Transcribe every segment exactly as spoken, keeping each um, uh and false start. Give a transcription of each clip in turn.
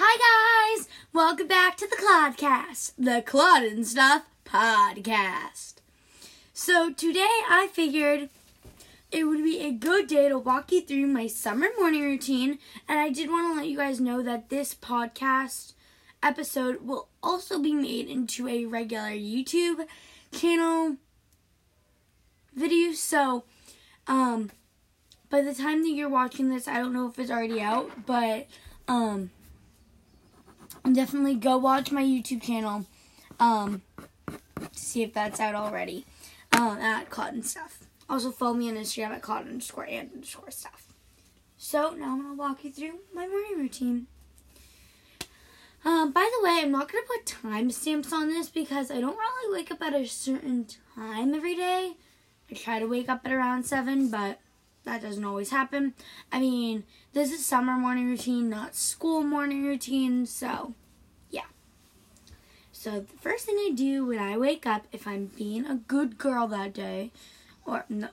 Hi guys! Welcome back to the ClaudeCast, the Claude and Stuff podcast. So today I figured it would be a good day to walk you through my summer morning routine, and I did want to let you guys know that this podcast episode will also be made into a regular YouTube channel video, so um, by the time that you're watching this, I don't know if it's already out, but um, definitely go watch my YouTube channel um, to see if that's out already um, at Claude and Stuff. Also follow me on Instagram at Claude underscore and underscore stuff. So now I'm going to walk you through my morning routine. Uh, by the way, I'm not going to put timestamps on this because I don't really wake up at a certain time every day. I try to wake up at around seven, but that doesn't always happen. I mean, this is summer morning routine, not school morning routine, so yeah. So the first thing I do when I wake up, if I'm being a good girl that day, or no,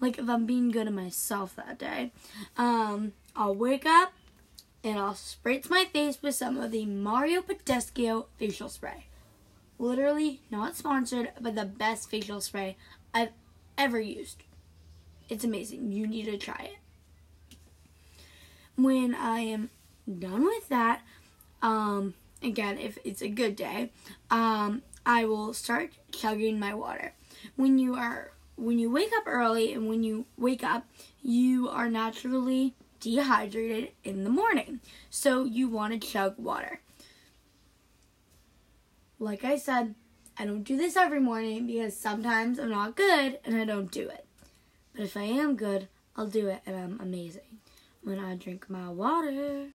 like if I'm being good to myself that day, um, I'll wake up and I'll spritz my face with some of the Mario Badescu facial spray. Literally not sponsored, but the best facial spray I've ever used. It's amazing. You need to try it. When I am done with that, um, again, if it's a good day, um, I will start chugging my water. When you are, when you wake up early and when you wake up, you are naturally dehydrated in the morning. So you want to chug water. Like I said, I don't do this every morning because sometimes I'm not good and I don't do it. But if I am good, I'll do it, and I'm amazing. When I drink my water,